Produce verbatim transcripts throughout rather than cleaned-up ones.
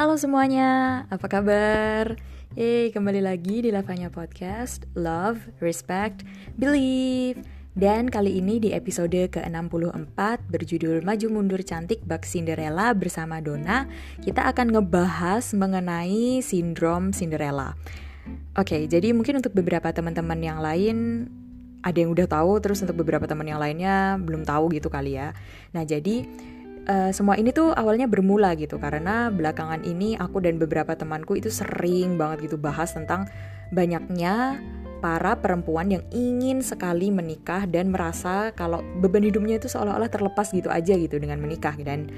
Halo semuanya, apa kabar? Yeay, kembali lagi di Lavanya Podcast, Love, Respect, Believe. Dan kali ini di episode ke enam puluh empat berjudul Maju Mundur Cantik Bak Cinderella bersama Dona, kita akan ngebahas mengenai sindrom Cinderella. Oke, jadi mungkin untuk beberapa teman-teman yang lain ada yang udah tahu, terus untuk beberapa teman yang lainnya belum tahu gitu kali ya. Nah, jadi Uh, semua ini tuh awalnya bermula gitu karena belakangan ini aku dan beberapa temanku itu sering banget gitu bahas tentang banyaknya para perempuan yang ingin sekali menikah dan merasa kalau beban hidupnya itu seolah-olah terlepas gitu aja gitu dengan menikah. Dan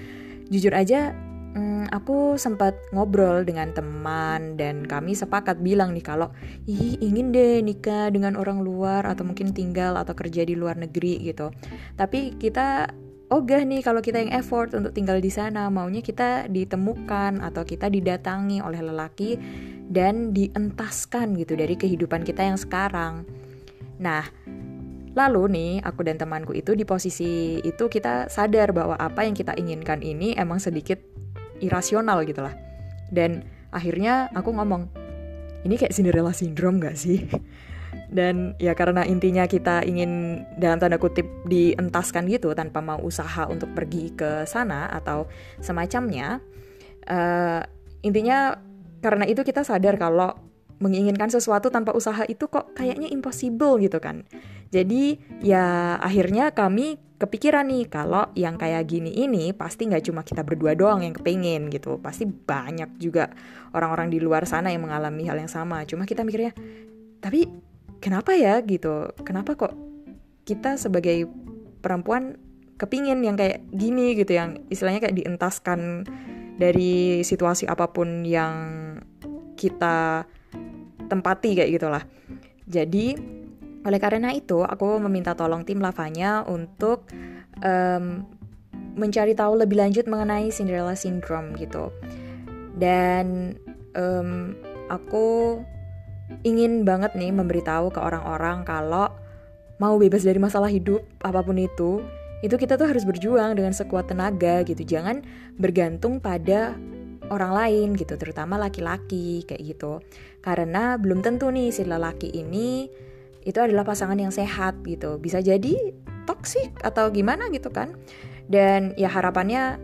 jujur aja hmm, aku sempat ngobrol dengan teman dan kami sepakat bilang nih kalau ih ingin deh nikah dengan orang luar atau mungkin tinggal atau kerja di luar negeri gitu, tapi kita ogah nih kalau kita yang effort untuk tinggal di sana, maunya kita ditemukan atau kita didatangi oleh lelaki dan dientaskan gitu dari kehidupan kita yang sekarang. Nah, lalu nih aku dan temanku itu di posisi itu kita sadar bahwa apa yang kita inginkan ini emang sedikit irasional gitu lah. Dan akhirnya aku ngomong, ini kayak Cinderella Syndrome gak sih? Dan ya karena intinya kita ingin dalam tanda kutip dientaskan gitu tanpa mau usaha untuk pergi ke sana atau semacamnya, uh, intinya karena itu kita sadar kalau menginginkan sesuatu tanpa usaha itu kok kayaknya impossible gitu kan. Jadi ya akhirnya kami kepikiran nih kalau yang kayak gini ini pasti gak cuma kita berdua doang yang kepingin gitu, pasti banyak juga orang-orang di luar sana yang mengalami hal yang sama. Cuma kita mikirnya, tapi kenapa ya gitu, kenapa kok kita sebagai perempuan kepingin yang kayak gini gitu, yang istilahnya kayak dientaskan dari situasi apapun yang kita tempati kayak gitulah. Jadi oleh karena itu aku meminta tolong tim Lavanya untuk um, mencari tahu lebih lanjut mengenai Cinderella Syndrome gitu. Dan um, aku ingin banget nih memberitahu ke orang-orang kalau mau bebas dari masalah hidup apapun itu, itu kita tuh harus berjuang dengan sekuat tenaga gitu. Jangan bergantung pada orang lain gitu, terutama laki-laki kayak gitu. Karena belum tentu nih si lelaki ini itu adalah pasangan yang sehat gitu. Bisa jadi toksik atau gimana gitu kan. Dan ya harapannya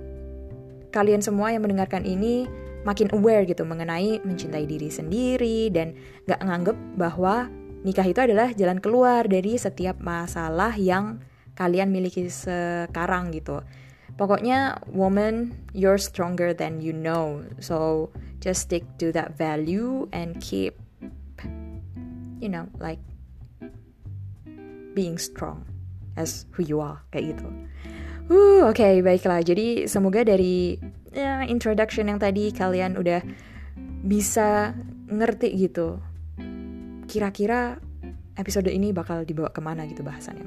kalian semua yang mendengarkan ini makin aware gitu mengenai mencintai diri sendiri dan gak nganggep bahwa nikah itu adalah jalan keluar dari setiap masalah yang kalian miliki sekarang gitu. Pokoknya woman, you're stronger than you know, so just stick to that value and keep, you know, like being strong as who you are kayak gitu. Uh, Oke, okay, baiklah. Jadi semoga dari ya, introduction yang tadi kalian udah bisa ngerti gitu kira-kira episode ini bakal dibawa kemana gitu bahasannya.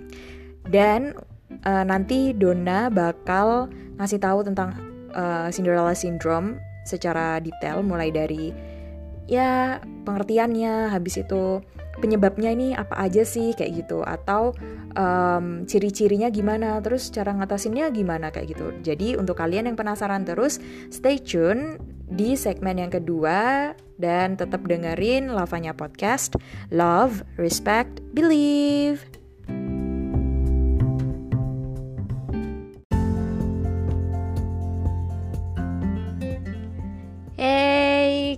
Dan uh, nanti Dona bakal ngasih tahu tentang uh, Cinderella Syndrome secara detail, mulai dari ya pengertiannya, habis itu penyebabnya ini apa aja sih kayak gitu, atau um, ciri-cirinya gimana, terus cara ngatasinnya gimana kayak gitu. Jadi untuk kalian yang penasaran terus stay tune di segmen yang kedua dan tetap dengerin Lavanya Podcast, Love, Respect, Believe.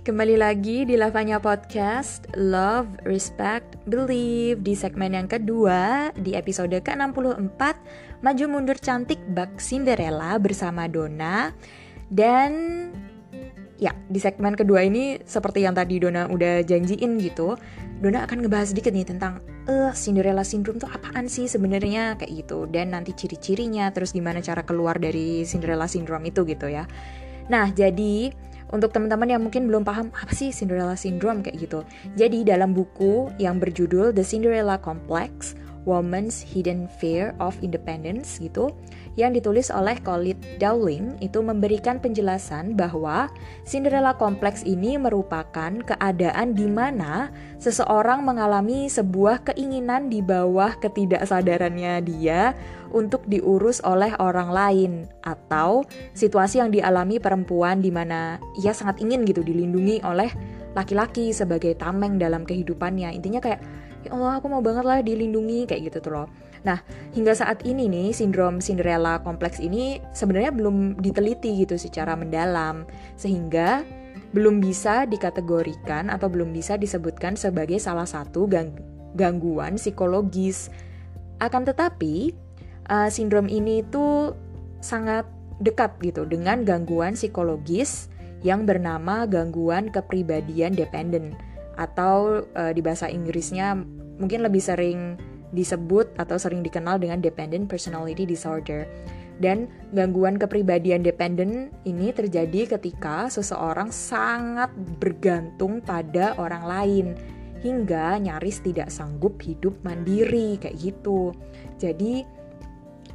Kembali lagi di Lavanya Podcast, Love, Respect, Believe, di segmen yang kedua di episode ke enam puluh empat Maju Mundur Cantik Bak Cinderella bersama Dona. Dan ya di segmen kedua ini seperti yang tadi Dona udah janjiin gitu, Dona akan ngebahas sedikit nih tentang eh Cinderella Syndrome tuh apaan sih sebenarnya kayak gitu, dan nanti ciri-cirinya, terus gimana cara keluar dari Cinderella Syndrome itu gitu ya. Nah jadi untuk teman-teman yang mungkin belum paham apa sih Cinderella Syndrome kayak gitu, jadi dalam buku yang berjudul The Cinderella Complex, Woman's Hidden Fear of Independence gitu, yang ditulis oleh Colette Dowling itu memberikan penjelasan bahwa Cinderella Complex ini merupakan keadaan di mana seseorang mengalami sebuah keinginan di bawah ketidaksadarannya dia untuk diurus oleh orang lain, atau situasi yang dialami perempuan di mana ia sangat ingin gitu dilindungi oleh laki-laki sebagai tameng dalam kehidupannya. Intinya kayak, ya Allah, aku mau banget lah dilindungi, kayak gitu tuh loh. Nah, hingga saat ini nih, sindrom Cinderella Kompleks ini sebenarnya belum diteliti gitu secara mendalam, sehingga belum bisa dikategorikan atau belum bisa disebutkan sebagai salah satu gang- gangguan psikologis. Akan tetapi, uh, sindrom ini tuh sangat dekat gitu dengan gangguan psikologis yang bernama gangguan kepribadian dependent, atau e, di bahasa Inggrisnya mungkin lebih sering disebut atau sering dikenal dengan dependent personality disorder. Dan gangguan kepribadian dependent ini terjadi ketika seseorang sangat bergantung pada orang lain hingga nyaris tidak sanggup hidup mandiri, kayak gitu. Jadi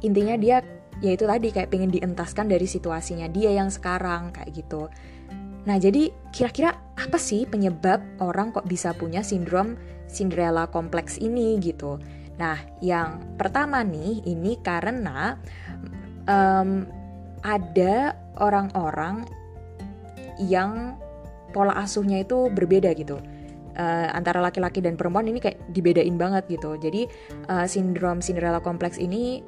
intinya dia ya itu tadi, kayak pengen dientaskan dari situasinya dia yang sekarang, kayak gitu. Nah, jadi kira-kira apa sih penyebab orang kok bisa punya sindrom Cinderella Kompleks ini gitu? Nah, yang pertama nih, ini karena um, ada orang-orang yang pola asuhnya itu berbeda gitu. Uh, antara laki-laki dan perempuan ini kayak dibedain banget gitu. Jadi uh, sindrom Cinderella Kompleks ini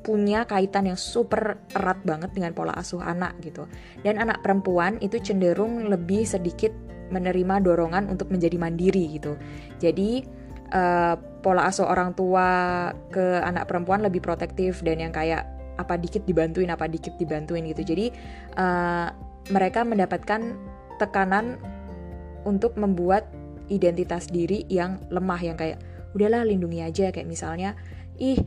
punya kaitan yang super erat banget dengan pola asuh anak gitu. Dan anak perempuan itu cenderung lebih sedikit menerima dorongan untuk menjadi mandiri gitu. Jadi uh, pola asuh orang tua ke anak perempuan lebih protektif dan yang kayak apa dikit dibantuin, apa dikit dibantuin gitu. Jadi uh, mereka mendapatkan tekanan untuk membuat identitas diri yang lemah, yang kayak udahlah lindungi aja, kayak misalnya ih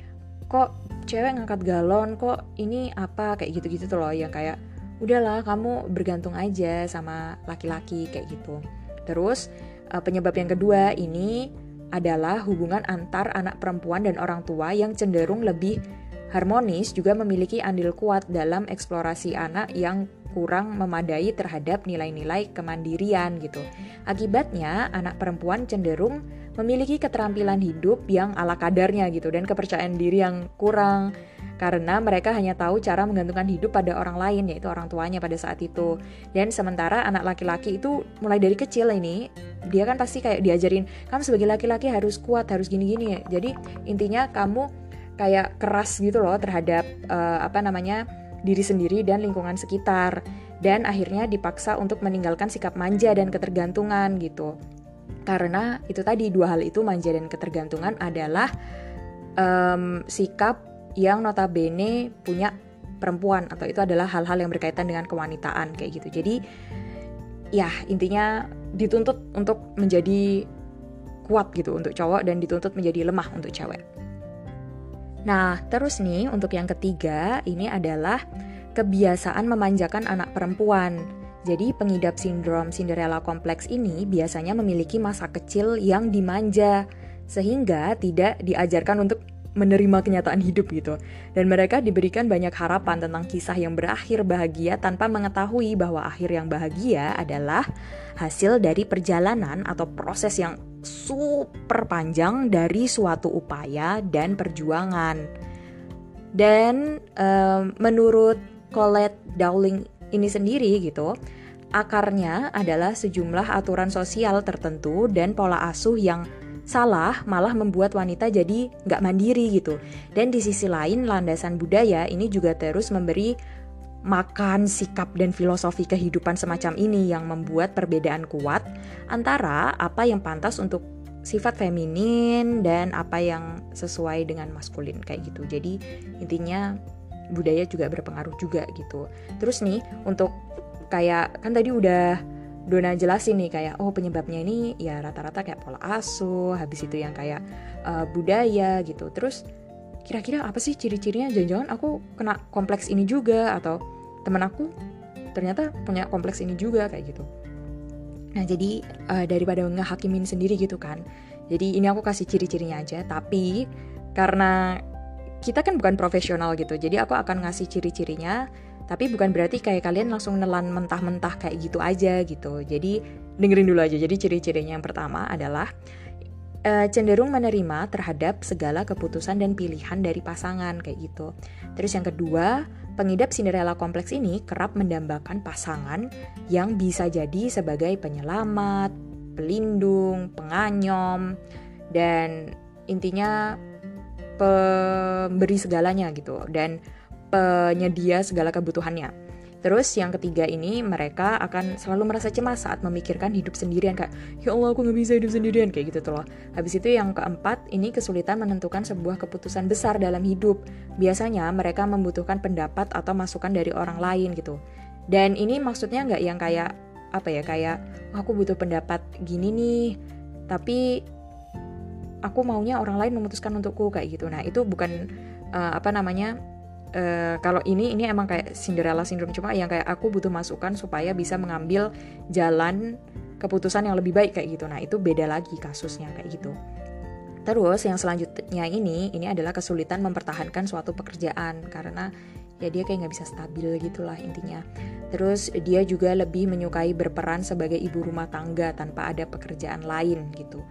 kok cewek ngangkat galon, kok ini apa, kayak gitu-gitu tuh loh, yang kayak udahlah kamu bergantung aja sama laki-laki, kayak gitu. Terus penyebab yang kedua ini adalah hubungan antar anak perempuan dan orang tua yang cenderung lebih harmonis, juga memiliki andil kuat dalam eksplorasi anak yang kurang memadai terhadap nilai-nilai kemandirian gitu. Akibatnya anak perempuan cenderung memiliki keterampilan hidup yang ala kadarnya gitu dan kepercayaan diri yang kurang, karena mereka hanya tahu cara menggantungkan hidup pada orang lain, yaitu orang tuanya pada saat itu. Dan sementara anak laki-laki itu mulai dari kecil ini dia kan pasti kayak diajarin kamu sebagai laki-laki harus kuat, harus gini-gini. Jadi intinya kamu kayak keras gitu loh terhadap uh, apa namanya diri sendiri dan lingkungan sekitar, dan akhirnya dipaksa untuk meninggalkan sikap manja dan ketergantungan gitu. Karena itu tadi, dua hal itu, manja dan ketergantungan, adalah um, sikap yang notabene punya perempuan, atau itu adalah hal-hal yang berkaitan dengan kewanitaan, kayak gitu. Jadi ya intinya dituntut untuk menjadi kuat gitu untuk cowok dan dituntut menjadi lemah untuk cewek. Nah, terus nih untuk yang ketiga, ini adalah kebiasaan memanjakan anak perempuan. Jadi pengidap sindrom Cinderella Kompleks ini biasanya memiliki masa kecil yang dimanja, sehingga tidak diajarkan untuk menerima kenyataan hidup gitu. Dan mereka diberikan banyak harapan tentang kisah yang berakhir bahagia tanpa mengetahui bahwa akhir yang bahagia adalah hasil dari perjalanan atau proses yang super panjang dari suatu upaya dan perjuangan. Dan um, menurut Colette Dowling ini sendiri gitu, akarnya adalah sejumlah aturan sosial tertentu dan pola asuh yang salah malah membuat wanita jadi nggak mandiri gitu. Dan di sisi lain, landasan budaya ini juga terus memberi makan sikap dan filosofi kehidupan semacam ini yang membuat perbedaan kuat antara apa yang pantas untuk sifat feminin dan apa yang sesuai dengan maskulin, kayak gitu. Jadi intinya budaya juga berpengaruh juga gitu. Terus nih untuk kayak kan tadi udah Dona jelasin nih kayak oh penyebabnya ini ya rata-rata kayak pola asuh, habis itu yang kayak uh, budaya gitu. Terus kira-kira apa sih ciri-cirinya? Jangan-jangan aku kena kompleks ini juga, atau teman aku ternyata punya kompleks ini juga, kayak gitu. Nah jadi uh, daripada ngehakimin sendiri gitu kan, jadi ini aku kasih ciri-cirinya aja. Tapi karena kita kan bukan profesional gitu, jadi aku akan ngasih ciri-cirinya, tapi bukan berarti kayak kalian langsung nelan mentah-mentah kayak gitu aja gitu. Jadi dengerin dulu aja. Jadi ciri-cirinya yang pertama adalah e, cenderung menerima terhadap segala keputusan dan pilihan dari pasangan kayak gitu. Terus yang kedua, pengidap Cinderella Kompleks ini kerap mendambakan pasangan yang bisa jadi sebagai penyelamat, pelindung, penganyom, dan intinya pemberi segalanya gitu, dan penyedia segala kebutuhannya. Terus yang ketiga ini, mereka akan selalu merasa cemas saat memikirkan hidup sendirian, kayak ya Allah aku gak bisa hidup sendirian kayak gitu tuh loh. Habis itu yang keempat ini, kesulitan menentukan sebuah keputusan besar dalam hidup. Biasanya mereka membutuhkan pendapat atau masukan dari orang lain gitu. Dan ini maksudnya gak yang kayak apa ya, kayak oh, aku butuh pendapat gini nih tapi aku maunya orang lain memutuskan untukku kayak gitu. Nah itu bukan uh, apa namanya uh, kalau ini ini emang kayak Cinderella Syndrome, cuma yang kayak aku butuh masukan supaya bisa mengambil jalan keputusan yang lebih baik kayak gitu. Nah itu beda lagi kasusnya kayak gitu. Terus yang selanjutnya ini ini adalah kesulitan mempertahankan suatu pekerjaan karena ya dia kayak nggak bisa stabil gitulah intinya. Terus dia juga lebih menyukai berperan sebagai ibu rumah tangga tanpa ada pekerjaan lain gitu.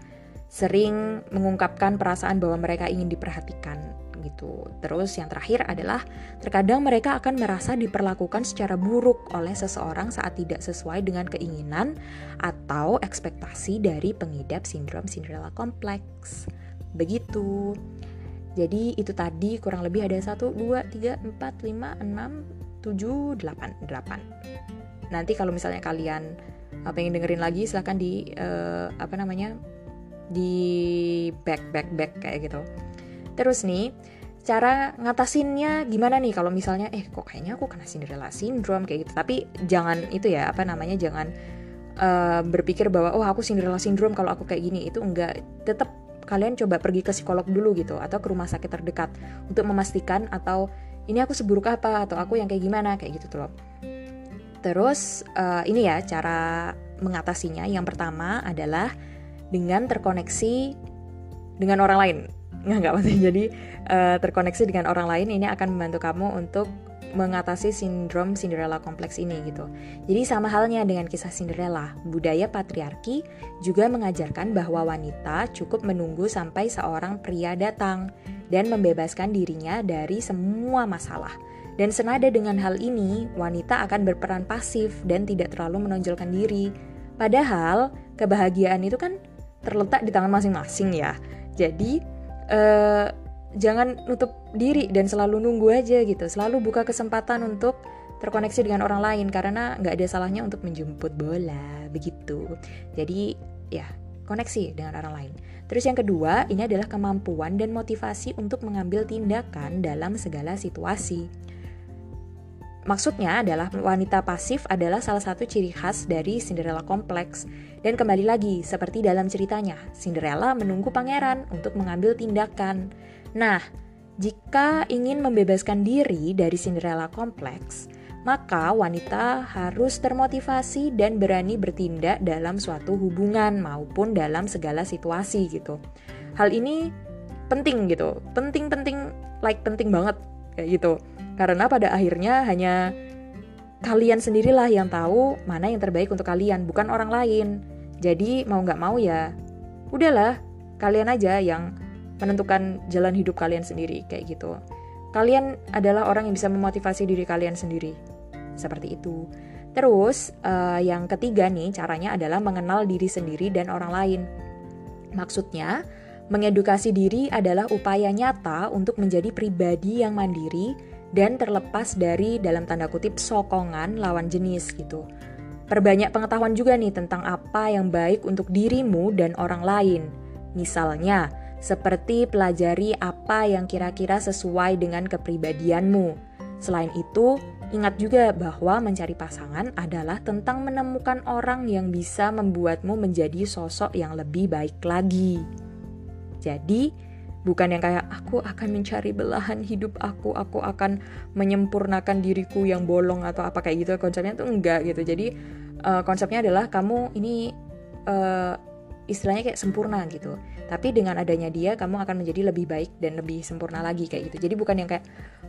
Sering mengungkapkan perasaan bahwa mereka ingin diperhatikan gitu. Terus yang terakhir adalah terkadang mereka akan merasa diperlakukan secara buruk oleh seseorang saat tidak sesuai dengan keinginan atau ekspektasi dari pengidap sindrom Cinderella Complex. Begitu. Jadi itu tadi kurang lebih ada satu, dua, tiga, empat, lima, enam, tujuh, delapan, delapan. Nanti kalau misalnya kalian pengen dengerin lagi silahkan di uh, apa namanya di back-back-back kayak gitu. Terus nih, cara ngatasinnya gimana nih kalau misalnya eh kok kayaknya aku kena Cinderella Syndrome kayak gitu. Tapi jangan itu ya, apa namanya, jangan uh, berpikir bahwa oh aku Cinderella Syndrome kalau aku kayak gini. Itu enggak, tetap kalian coba pergi ke psikolog dulu gitu, atau ke rumah sakit terdekat untuk memastikan atau ini aku seburuk apa atau aku yang kayak gimana kayak gitu tuh loh. Terus uh, ini ya cara mengatasinya. Yang pertama adalah dengan terkoneksi dengan orang lain. Nggak, nggak penting. Jadi uh, terkoneksi dengan orang lain ini akan membantu kamu untuk mengatasi sindrom Cinderella Kompleks ini gitu. Jadi sama halnya dengan kisah Cinderella, budaya patriarki juga mengajarkan bahwa wanita cukup menunggu sampai seorang pria datang dan membebaskan dirinya dari semua masalah. Dan senada dengan hal ini, wanita akan berperan pasif dan tidak terlalu menonjolkan diri. Padahal kebahagiaan itu kan terletak di tangan masing-masing ya. Jadi eh, jangan nutup diri dan selalu nunggu aja gitu. Selalu buka kesempatan untuk terkoneksi dengan orang lain, karena gak ada salahnya untuk menjemput bola begitu. Jadi ya, koneksi dengan orang lain. Terus yang kedua, ini adalah kemampuan dan motivasi untuk mengambil tindakan dalam segala situasi. Maksudnya adalah wanita pasif adalah salah satu ciri khas dari Cinderella Kompleks. Dan kembali lagi, seperti dalam ceritanya, Cinderella menunggu pangeran untuk mengambil tindakan. Nah, jika ingin membebaskan diri dari Cinderella Kompleks, maka wanita harus termotivasi dan berani bertindak dalam suatu hubungan maupun dalam segala situasi gitu. Hal ini penting gitu, penting-penting, like penting banget kayak gitu. Karena pada akhirnya hanya kalian sendirilah yang tahu mana yang terbaik untuk kalian, bukan orang lain. Jadi mau gak mau ya udahlah, kalian aja yang menentukan jalan hidup kalian sendiri kayak gitu. Kalian adalah orang yang bisa memotivasi diri kalian sendiri. Seperti itu. Terus uh, yang ketiga nih, caranya adalah mengenal diri sendiri dan orang lain. Maksudnya, mengedukasi diri adalah upaya nyata untuk menjadi pribadi yang mandiri dan terlepas dari dalam tanda kutip sokongan lawan jenis gitu. Perbanyak pengetahuan juga nih tentang apa yang baik untuk dirimu dan orang lain. Misalnya, seperti pelajari apa yang kira-kira sesuai dengan kepribadianmu. Selain itu, ingat juga bahwa mencari pasangan adalah tentang menemukan orang yang bisa membuatmu menjadi sosok yang lebih baik lagi. Jadi, bukan yang kayak, aku akan mencari belahan hidup aku, aku akan menyempurnakan diriku yang bolong atau apa kayak gitu. Konsepnya tuh enggak gitu. Jadi, uh, konsepnya adalah kamu ini uh, istilahnya kayak sempurna gitu. Tapi dengan adanya dia, kamu akan menjadi lebih baik dan lebih sempurna lagi kayak gitu. Jadi bukan yang kayak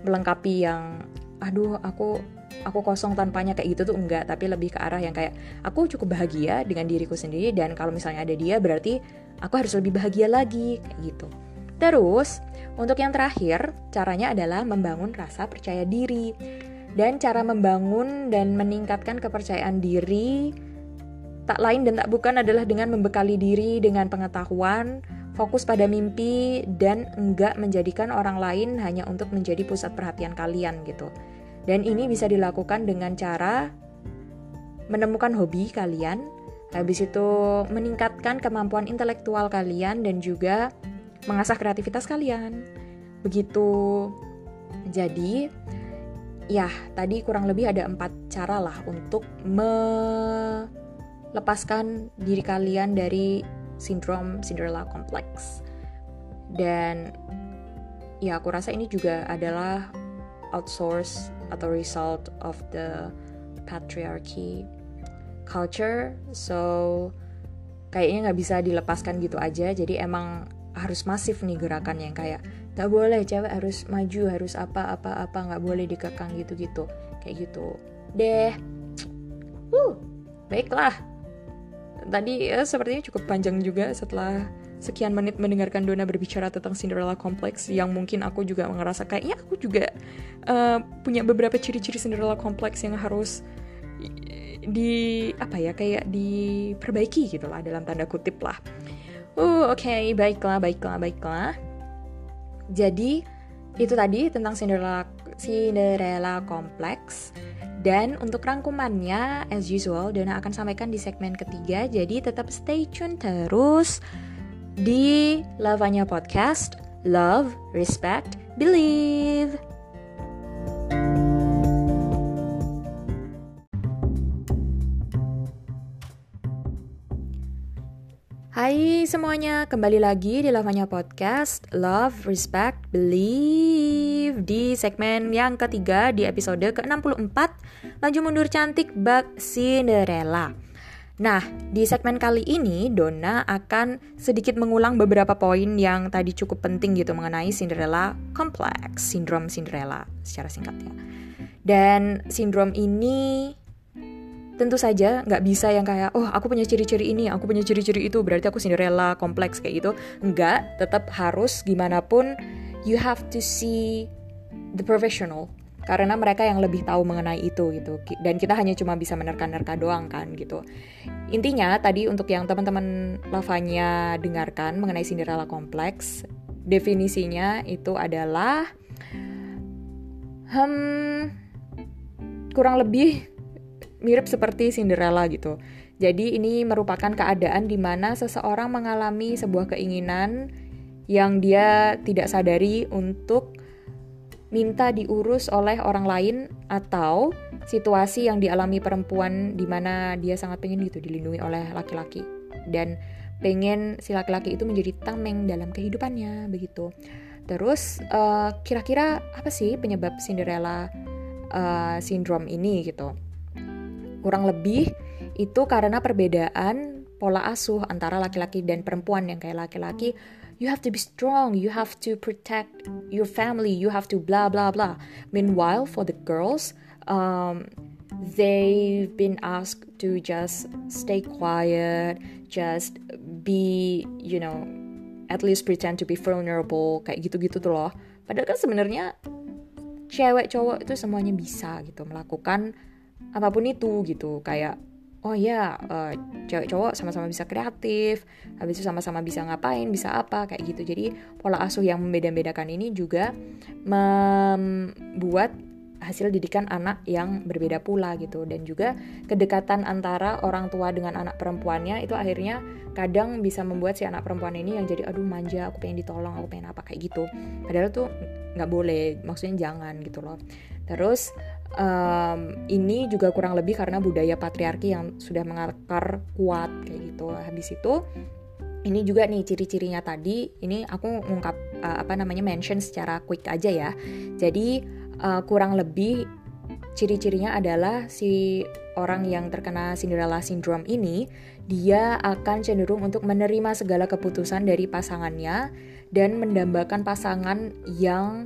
melengkapi yang, aduh aku aku kosong tanpanya kayak gitu tuh enggak. Tapi lebih ke arah yang kayak, aku cukup bahagia dengan diriku sendiri, dan kalau misalnya ada dia berarti aku harus lebih bahagia lagi kayak gitu. Terus, untuk yang terakhir, caranya adalah membangun rasa percaya diri. Dan cara membangun dan meningkatkan kepercayaan diri tak lain dan tak bukan adalah dengan membekali diri dengan pengetahuan, fokus pada mimpi, dan enggak menjadikan orang lain hanya untuk menjadi pusat perhatian kalian gitu. Dan ini bisa dilakukan dengan cara menemukan hobi kalian, habis itu meningkatkan kemampuan intelektual kalian dan juga mengasah kreativitas kalian. Begitu. Jadi, ya, tadi kurang lebih ada empat cara lah untuk melepaskan diri kalian dari sindrom Cinderella Complex. Dan ya, aku rasa ini juga adalah outsource atau result of the patriarchy culture. So, kayaknya nggak bisa dilepaskan gitu aja. Jadi emang harus masif nih gerakan yang kayak, gak boleh, cewek harus maju, harus apa-apa-apa, gak boleh dikekang gitu-gitu. Kayak gitu deh. uh, Baiklah. Tadi ya, sepertinya cukup panjang juga setelah sekian menit mendengarkan Dona berbicara tentang Cinderella Complex, yang mungkin aku juga ngerasa kayaknya aku juga uh, punya beberapa ciri-ciri Cinderella Complex yang harus di apa ya, kayak diperbaiki gitu lah, dalam tanda kutip lah. uh, Oke, okay, baiklah, baiklah, baiklah. Jadi itu tadi tentang Cinderella Cinderella Complex. Dan untuk rangkumannya, as usual, Dona akan sampaikan di segmen ketiga. Jadi tetap stay tune terus di Lavanya Podcast. Love, Respect, Believe. Hai semuanya, kembali lagi di Lavanya Podcast, Love, Respect, Believe, di segmen yang ketiga di episode ke enam puluh empat, Laju Mundur Cantik Bak Cinderella. Nah, di segmen kali ini Dona akan sedikit mengulang beberapa poin yang tadi cukup penting gitu mengenai Cinderella Complex, sindrom Cinderella secara singkatnya. Dan sindrom ini tentu saja nggak bisa yang kayak, oh aku punya ciri-ciri ini, aku punya ciri-ciri itu, berarti aku Cinderella Complex kayak gitu. Nggak, tetap harus gimana pun you have to see the professional, karena mereka yang lebih tahu mengenai itu gitu. Dan kita hanya cuma bisa menerka-nerka doang kan gitu. Intinya tadi untuk yang teman-teman Lavanya dengarkan mengenai Cinderella Complex, definisinya itu adalah hmm, kurang lebih mirip seperti Cinderella gitu. Jadi ini merupakan keadaan di mana seseorang mengalami sebuah keinginan yang dia tidak sadari untuk minta diurus oleh orang lain, atau situasi yang dialami perempuan di mana dia sangat pengen gitu dilindungi oleh laki-laki, dan pengen si laki-laki itu menjadi tameng dalam kehidupannya begitu. Terus uh, kira-kira apa sih penyebab Cinderella uh, Syndrome ini gitu? Kurang lebih itu karena perbedaan pola asuh antara laki-laki dan perempuan. Yang kayak laki-laki, you have to be strong, you have to protect your family, you have to blah blah blah. Meanwhile for the girls, um, they've been asked to just stay quiet, just be, you know, at least pretend to be vulnerable, kayak gitu-gitu tuh loh. Padahal kan sebenarnya cewek cowok itu semuanya bisa gitu melakukan apapun itu gitu. Kayak oh ya, uh, cewek cowok sama-sama bisa kreatif, habis itu sama-sama bisa ngapain, bisa apa kayak gitu. Jadi pola asuh yang membeda-bedakan ini juga membuat hasil didikan anak yang berbeda pula gitu. Dan juga kedekatan antara orang tua dengan anak perempuannya itu akhirnya kadang bisa membuat si anak perempuan ini yang jadi aduh manja, aku pengen ditolong, aku pengen apa kayak gitu. Padahal tuh gak boleh, maksudnya jangan gitu loh. Terus Um, ini juga kurang lebih karena budaya patriarki yang sudah mengakar kuat kayak gitu. Habis itu ini juga nih ciri-cirinya tadi. Ini aku ngungkap uh, apa namanya mention secara quick aja ya. Jadi uh, kurang lebih Ciri-cirinya adalah si orang yang terkena Cinderella Syndrome ini, dia akan cenderung untuk menerima segala keputusan dari pasangannya dan mendambakan pasangan yang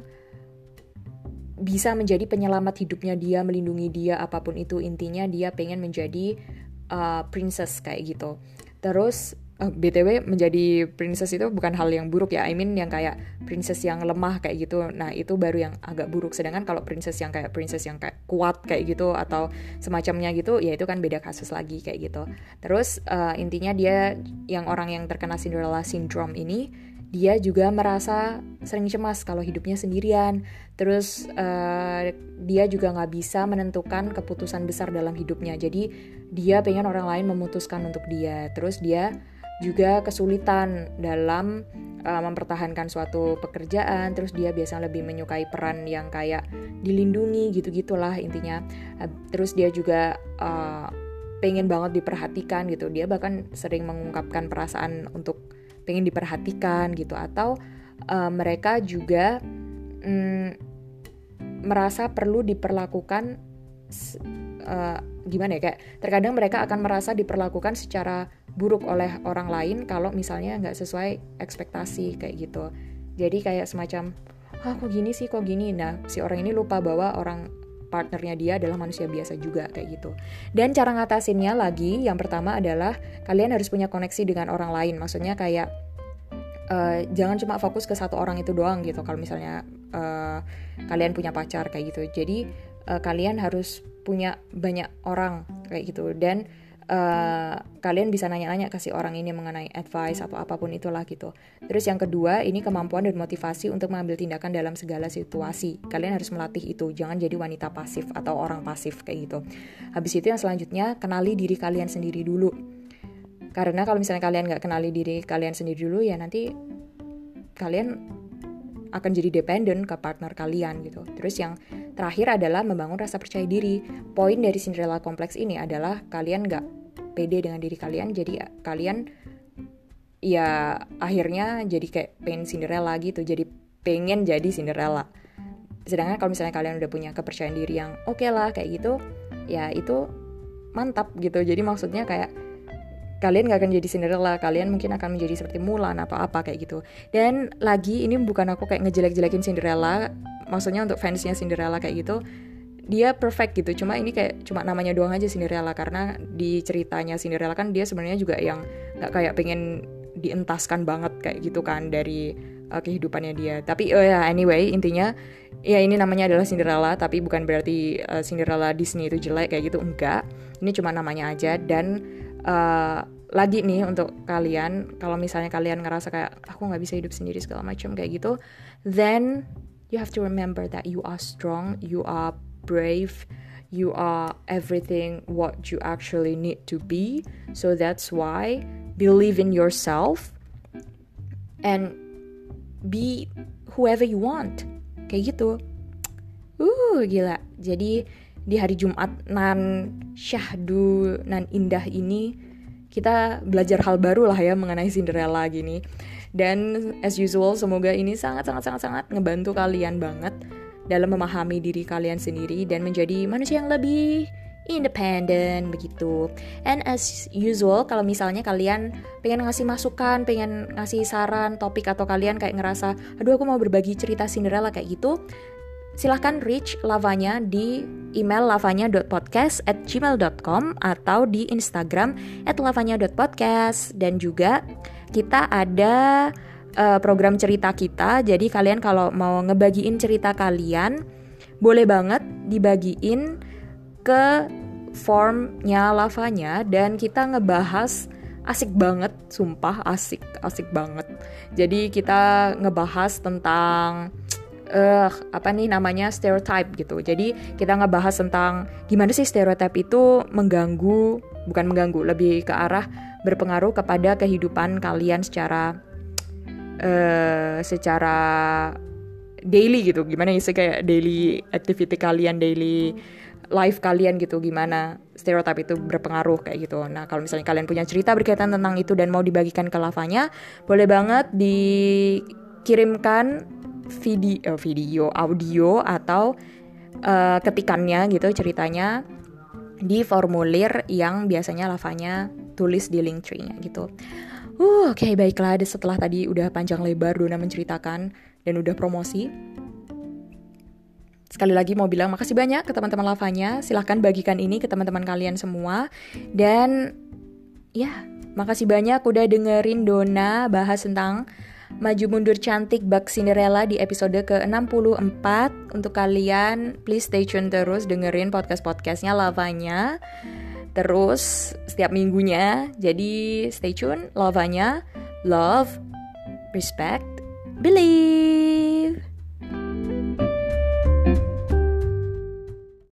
bisa menjadi penyelamat hidupnya dia, melindungi dia, apapun itu. Intinya dia pengen menjadi uh, princess kayak gitu. Terus, uh, B T W menjadi princess itu bukan hal yang buruk ya, I mean yang kayak princess yang lemah kayak gitu, nah itu baru yang agak buruk. Sedangkan kalau princess yang kayak princess yang kayak kuat kayak gitu atau semacamnya gitu, ya itu kan beda kasus lagi kayak gitu. Terus uh, intinya dia, yang orang yang terkena Cinderella Syndrome ini, dia juga merasa sering cemas kalau hidupnya sendirian. Terus uh, dia juga gak bisa menentukan keputusan besar dalam hidupnya. Jadi dia pengen orang lain memutuskan untuk dia. Terus dia juga kesulitan dalam uh, mempertahankan suatu pekerjaan. Terus dia biasanya lebih menyukai peran yang kayak dilindungi gitu-gitulah intinya. Uh, terus dia juga... Uh, pengen banget diperhatikan gitu. Dia bahkan sering mengungkapkan perasaan untuk pengen diperhatikan gitu, atau uh, mereka juga mm, merasa perlu diperlakukan uh, gimana ya, kayak terkadang mereka akan merasa diperlakukan secara buruk oleh orang lain kalau misalnya nggak sesuai ekspektasi kayak gitu. Jadi kayak semacam ah kok gini sih, kok gini. Nah si orang ini lupa bahwa orang partnernya dia adalah manusia biasa juga kayak gitu. Dan cara ngatasinnya lagi, yang pertama adalah kalian harus punya koneksi dengan orang lain. Maksudnya kayak uh, jangan cuma fokus ke satu orang itu doang gitu. Kalau misalnya uh, kalian punya pacar kayak gitu, jadi uh, kalian harus punya banyak orang kayak gitu. Dan uh, kalian bisa nanya-nanya ke si orang ini mengenai advice atau apapun itulah gitu. Terus yang kedua, ini kemampuan dan motivasi untuk mengambil tindakan dalam segala situasi. Kalian harus melatih itu, jangan jadi wanita pasif atau orang pasif kayak gitu. Habis itu yang selanjutnya, kenali diri kalian sendiri dulu. Karena kalau misalnya kalian gak kenali diri kalian sendiri dulu, ya nanti kalian akan jadi dependent ke partner kalian gitu. Terus yang terakhir adalah membangun rasa percaya diri. Poin dari Cinderella Complex ini adalah kalian gak pede dengan diri kalian, jadi kalian ya akhirnya jadi kayak pengen Cinderella gitu, jadi pengen jadi Cinderella. Sedangkan kalau misalnya kalian udah punya kepercayaan diri yang oke okay lah kayak gitu, ya itu mantap gitu. Jadi maksudnya kayak kalian gak akan jadi Cinderella, kalian mungkin akan menjadi seperti Mulan atau apa kayak gitu. Dan lagi, ini bukan aku kayak ngejelek-jelekin Cinderella, maksudnya untuk fansnya Cinderella kayak gitu, dia perfect gitu. Cuma ini kayak cuma namanya doang aja Cinderella, karena di ceritanya Cinderella kan dia sebenarnya juga yang gak kayak pengen dientaskan banget kayak gitu kan dari uh, kehidupannya dia. Tapi oh ya, anyway, intinya ya ini namanya adalah Cinderella, tapi bukan berarti uh, Cinderella Disney itu jelek kayak gitu, enggak. Ini cuma namanya aja. Dan Uh, lagi nih untuk kalian, kalau misalnya kalian ngerasa kayak aku nggak bisa hidup sendiri segala macam kayak gitu, then you have to remember that you are strong, you are brave, you are everything what you actually need to be. So that's why believe in yourself and be whoever you want kayak gitu. Uh gila. Jadi di hari Jumat nan syahdu nan indah ini kita belajar hal baru lah ya mengenai Cinderella gini. Dan as usual, semoga ini sangat-sangat-sangat-sangat ngebantu kalian banget dalam memahami diri kalian sendiri dan menjadi manusia yang lebih independent begitu. And as usual, kalau misalnya kalian pengen ngasih masukan, pengen ngasih saran, topik, atau kalian kayak ngerasa aduh aku mau berbagi cerita Cinderella kayak gitu, silahkan reach Lavanya di email lavanya dot podcast at gmail dot com atau di Instagram at lavanya dot podcast. Dan juga kita ada uh, program cerita kita. Jadi kalian kalau mau ngebagiin cerita kalian, boleh banget dibagiin ke formnya Lavanya. Dan kita ngebahas, asik banget, sumpah asik, asik banget. Jadi kita ngebahas tentang... Uh, apa nih namanya stereotype gitu. Jadi kita ngebahas tentang gimana sih stereotype itu mengganggu, bukan mengganggu, lebih ke arah berpengaruh kepada kehidupan kalian secara uh, secara daily gitu. Gimana sih kayak daily activity kalian, daily life kalian gitu, gimana stereotype itu berpengaruh kayak gitu. Nah kalau misalnya kalian punya cerita berkaitan tentang itu dan mau dibagikan ke Lavanya, boleh banget dikirimkan video, video, audio, atau uh, ketikannya gitu ceritanya di formulir yang biasanya Lavanya tulis di Linktree-nya gitu. Uh, Oke okay, baiklah, setelah tadi udah panjang lebar Dona menceritakan dan udah promosi. Sekali lagi mau bilang makasih banyak ke teman-teman Lavanya. Silahkan bagikan ini ke teman-teman kalian semua. Dan ya, makasih banyak udah dengerin Dona bahas tentang Maju Mundur Cantik Bak Cinderella di episode ke enam puluh empat. Untuk kalian, please stay tune terus dengerin podcast-podcastnya Lavanya. Terus setiap minggunya. Jadi stay tune, Lavanya. Love, respect, believe.